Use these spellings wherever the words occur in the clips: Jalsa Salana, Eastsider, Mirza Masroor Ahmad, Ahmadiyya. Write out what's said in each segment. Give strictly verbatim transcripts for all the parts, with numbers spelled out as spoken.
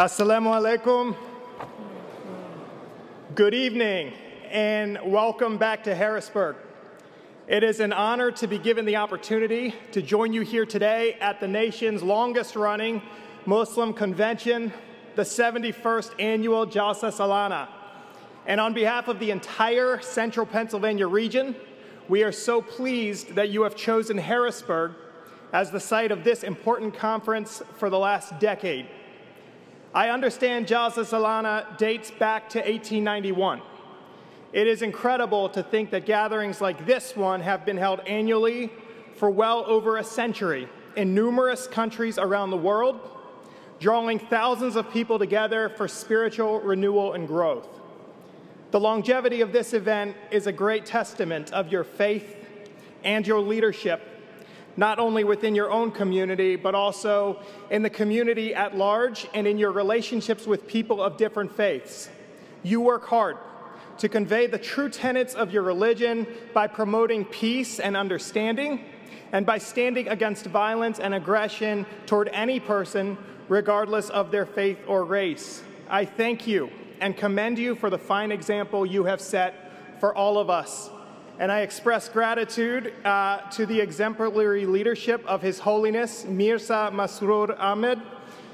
Assalamu alaikum. Good evening and welcome back to Harrisburg. It is an honor to be given the opportunity to join you here today at the nation's longest running Muslim convention, the seventy-first annual Jalsa Salana. And on behalf of the entire Central Pennsylvania region, we are so pleased that you have chosen Harrisburg as the site of this important conference for the last decade. I understand Jalsa Salana dates back to eighteen ninety-one. It is incredible to think that gatherings like this one have been held annually for well over a century in numerous countries around the world, drawing thousands of people together for spiritual renewal and growth. The longevity of this event is a great testament of your faith and your leadership, not only within your own community, but also in the community at large and in your relationships with people of different faiths. You work hard to convey the true tenets of your religion by promoting peace and understanding, and by standing against violence and aggression toward any person, regardless of their faith or race. I thank you and commend you for the fine example you have set for all of us. And I express gratitude uh, to the exemplary leadership of His Holiness Mirza Masroor Ahmad,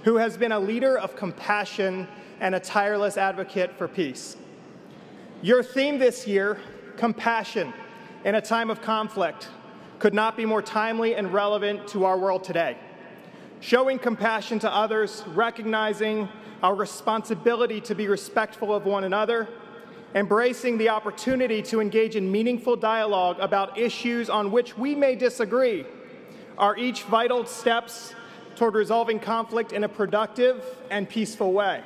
who has been a leader of compassion and a tireless advocate for peace. Your theme this year, compassion in a time of conflict, could not be more timely and relevant to our world today. Showing compassion to others, recognizing our responsibility to be respectful of one another, embracing the opportunity to engage in meaningful dialogue about issues on which we may disagree are each vital steps toward resolving conflict in a productive and peaceful way.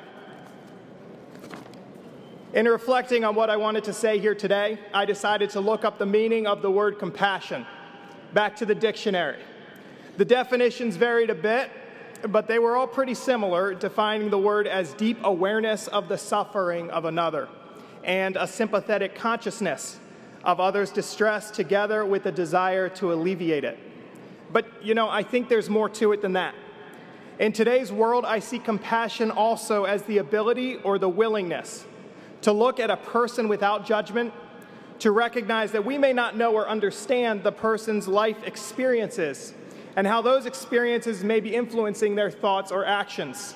In reflecting on what I wanted to say here today, I decided to look up the meaning of the word compassion back to the dictionary. The definitions varied a bit, but they were all pretty similar, defining the word as deep awareness of the suffering of another, and a sympathetic consciousness of others' distress together with a desire to alleviate it. But, you know, I think there's more to it than that. In today's world, I see compassion also as the ability or the willingness to look at a person without judgment, to recognize that we may not know or understand the person's life experiences and how those experiences may be influencing their thoughts or actions.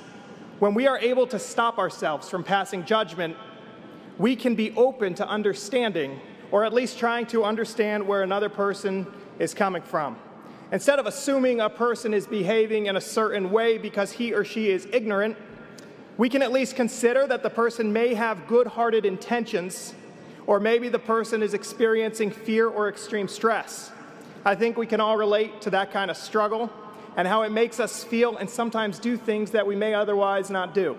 When we are able to stop ourselves from passing judgment, we can be open to understanding, or at least trying to understand where another person is coming from. Instead of assuming a person is behaving in a certain way because he or she is ignorant, we can at least consider that the person may have good-hearted intentions, or maybe the person is experiencing fear or extreme stress. I think we can all relate to that kind of struggle and how it makes us feel and sometimes do things that we may otherwise not do.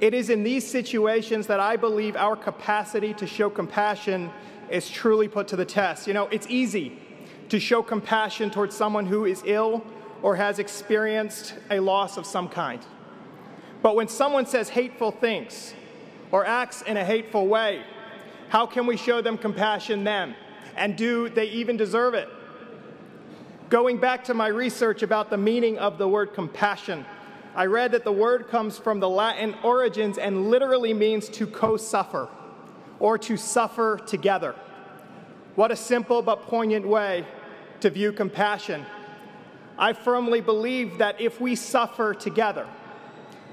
It is in these situations that I believe our capacity to show compassion is truly put to the test. You know, it's easy to show compassion towards someone who is ill or has experienced a loss of some kind. But when someone says hateful things or acts in a hateful way, how can we show them compassion then? And do they even deserve it? Going back to my research about the meaning of the word compassion, I read that the word comes from the Latin origins and literally means to co-suffer, or to suffer together. What a simple but poignant way to view compassion. I firmly believe that if we suffer together,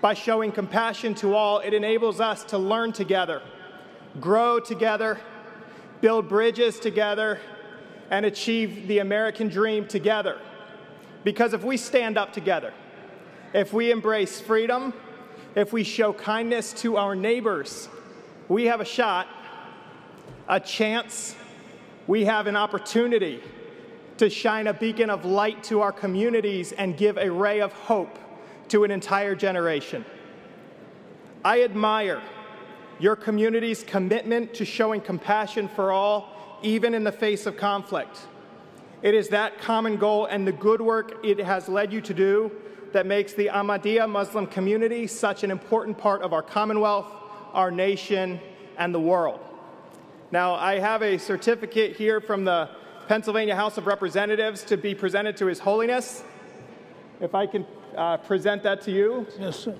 by showing compassion to all, it enables us to learn together, grow together, build bridges together, and achieve the American dream together. Because if we stand up together, if we embrace freedom, if we show kindness to our neighbors, we have a shot, a chance, we have an opportunity to shine a beacon of light to our communities and give a ray of hope to an entire generation. I admire your community's commitment to showing compassion for all, even in the face of conflict. It is that common goal and the good work it has led you to do that makes the Ahmadiyya Muslim community such an important part of our Commonwealth, our nation, and the world. Now, I have a certificate here from the Pennsylvania House of Representatives to be presented to His Holiness. If I can uh, present that to you. Yes, sir.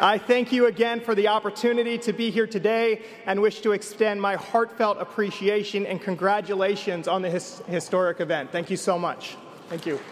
I thank you again for the opportunity to be here today and wish to extend my heartfelt appreciation and congratulations on the his historic event. Thank you so much. Thank you.